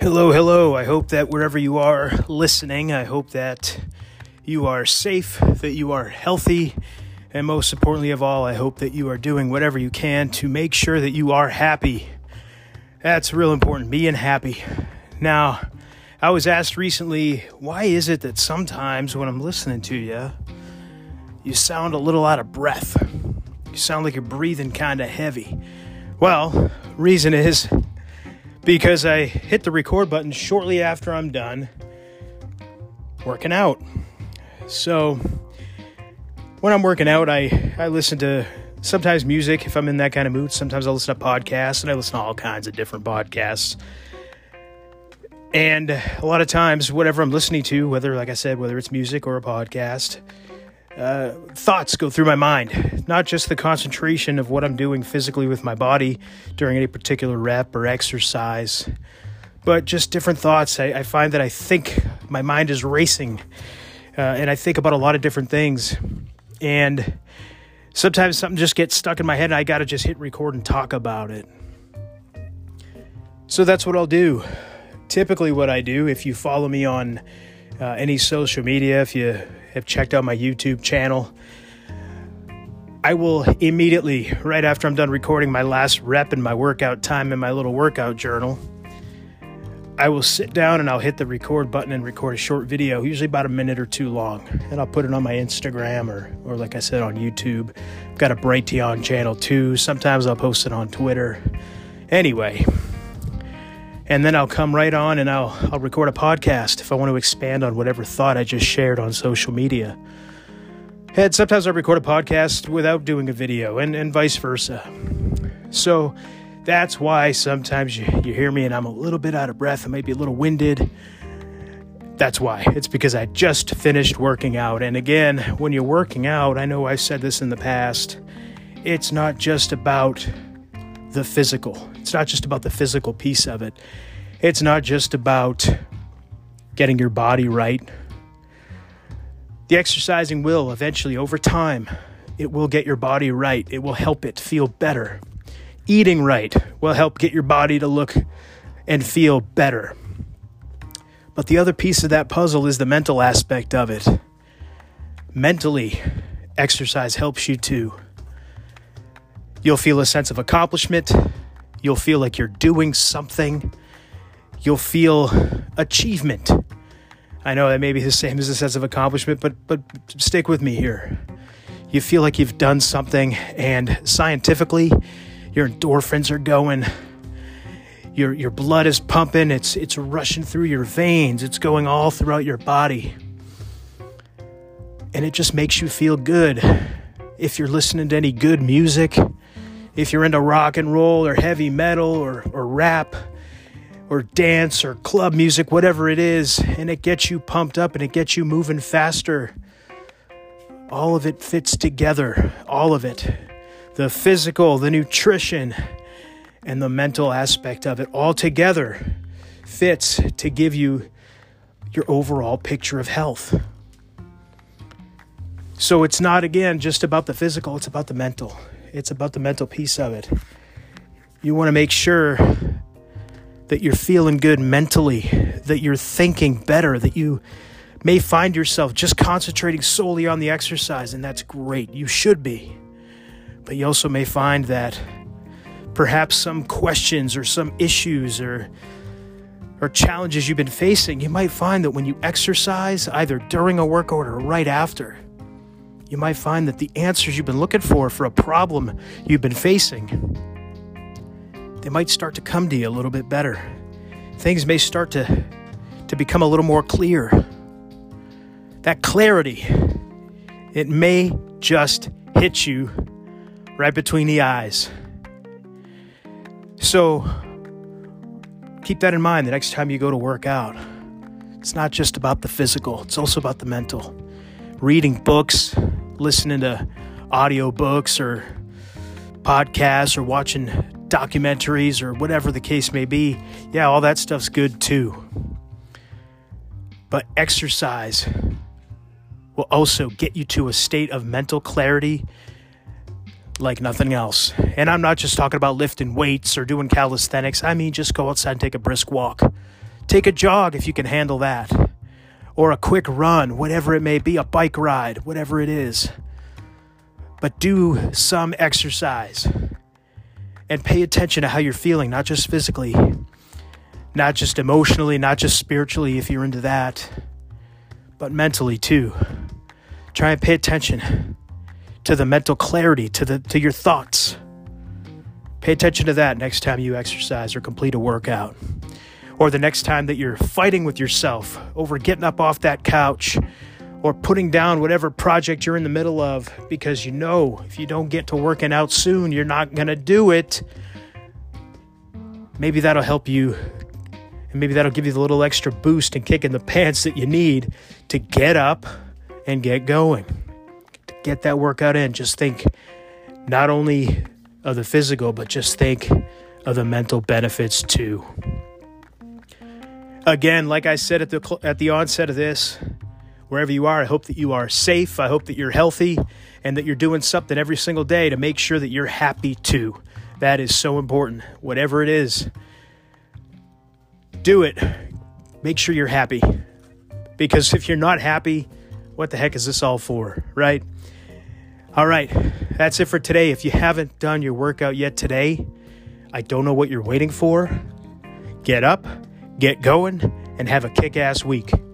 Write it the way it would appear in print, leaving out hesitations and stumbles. Hello. I hope that wherever you are listening, I hope that you are safe, that you are healthy, and most importantly of all, I hope that you are doing whatever you can to make sure that you are happy. That's real important, being happy. Now, I was asked recently, why is it that sometimes when I'm listening to you, you sound a little out of breath? You sound like you're breathing kind of heavy. Well, reason is because I hit the record button shortly after I'm done working out. So when I'm working out, I listen to sometimes music if I'm in that kind of mood. Sometimes I listen to podcasts, and I listen to all kinds of different podcasts. And a lot of times, whatever I'm listening to, whether, like I said, whether it's music or a podcast, thoughts go through my mind, not just the concentration of what I'm doing physically with my body during any particular rep or exercise, but just different thoughts. I find that I think my mind is racing, and I think about a lot of different things, and sometimes something just gets stuck in my head, and I got to just hit record and talk about it. So that's what I'll do. Typically what I do, if you follow me on any social media, if you have checked out my YouTube channel, I will immediately, right after I'm done recording my last rep and my workout time in my little workout journal, I will sit down and I'll hit the record button and record a short video, usually about a minute or two long, and I'll put it on my Instagram or like I said, on YouTube. I've got a Brighteon channel too. Sometimes I'll post it on Twitter. Anyway, and then I'll come right on and I'll record a podcast if I want to expand on whatever thought I just shared on social media. And sometimes I record a podcast without doing a video and vice versa. So that's why sometimes you hear me and I'm a little bit out of breath. I might be a little winded. That's why. It's because I just finished working out. And again, when you're working out, I know I've said this in the past, it's not just about the physical. It's not just about the physical piece of it. It's not just about getting your body right. The exercising will eventually, over time, it will get your body right. It will help it feel better. Eating right will help get your body to look and feel better. But the other piece of that puzzle is the mental aspect of it. Mentally, exercise helps you too. You'll feel a sense of accomplishment. You'll feel like you're doing something. You'll feel achievement. I know that may be the same as a sense of accomplishment, but stick with me here. You feel like you've done something, and scientifically, your endorphins are going. Your blood is pumping. It's rushing through your veins. It's going all throughout your body. And it just makes you feel good. If you're listening to any good music, if you're into rock and roll or heavy metal or rap or dance or club music, whatever it is, and it gets you pumped up and it gets you moving faster, all of it fits together, all of it. The physical, the nutrition, and the mental aspect of it all together fits to give you your overall picture of health. So it's not, again, just about the physical, it's about the mental. It's about the mental piece of it. You want to make sure that you're feeling good mentally, that you're thinking better, that you may find yourself just concentrating solely on the exercise, and that's great. You should be. But you also may find that perhaps some questions or some issues or challenges you've been facing, you might find that when you exercise, either during a workout or right after, you might find that the answers you've been looking for a problem you've been facing, they might start to come to you a little bit better. Things may start to become a little more clear. That clarity, it may just hit you right between the eyes. So keep that in mind the next time you go to work out. It's not just about the physical, it's also about the mental. Reading books, listening to audiobooks or podcasts or watching documentaries or whatever the case may be. Yeah, all that stuff's good too. But exercise will also get you to a state of mental clarity like nothing else. And I'm not just talking about lifting weights or doing calisthenics. I mean, just go outside and take a brisk walk. Take a jog if you can handle that, or a quick run, whatever it may be, a bike ride, whatever it is. But do some exercise and pay attention to how you're feeling, not just physically, not just emotionally, not just spiritually if you're into that, but mentally too. Try and pay attention to the mental clarity, to your thoughts. Pay attention to that next time you exercise or complete a workout. Or the next time that you're fighting with yourself over getting up off that couch or putting down whatever project you're in the middle of, because you know if you don't get to working out soon, you're not going to do it. Maybe that'll help you, and maybe that'll give you the little extra boost and kick in the pants that you need to get up and get going, to get that workout in. Just think not only of the physical, but just think of the mental benefits too. Again, like I said at the onset of this, wherever you are, I hope that you are safe. I hope that you're healthy and that you're doing something every single day to make sure that you're happy too. That is so important. Whatever it is, do it. Make sure you're happy. Because if you're not happy, what the heck is this all for, right? All right, that's it for today. If you haven't done your workout yet today, I don't know what you're waiting for. Get up, get going, and have a kick-ass week.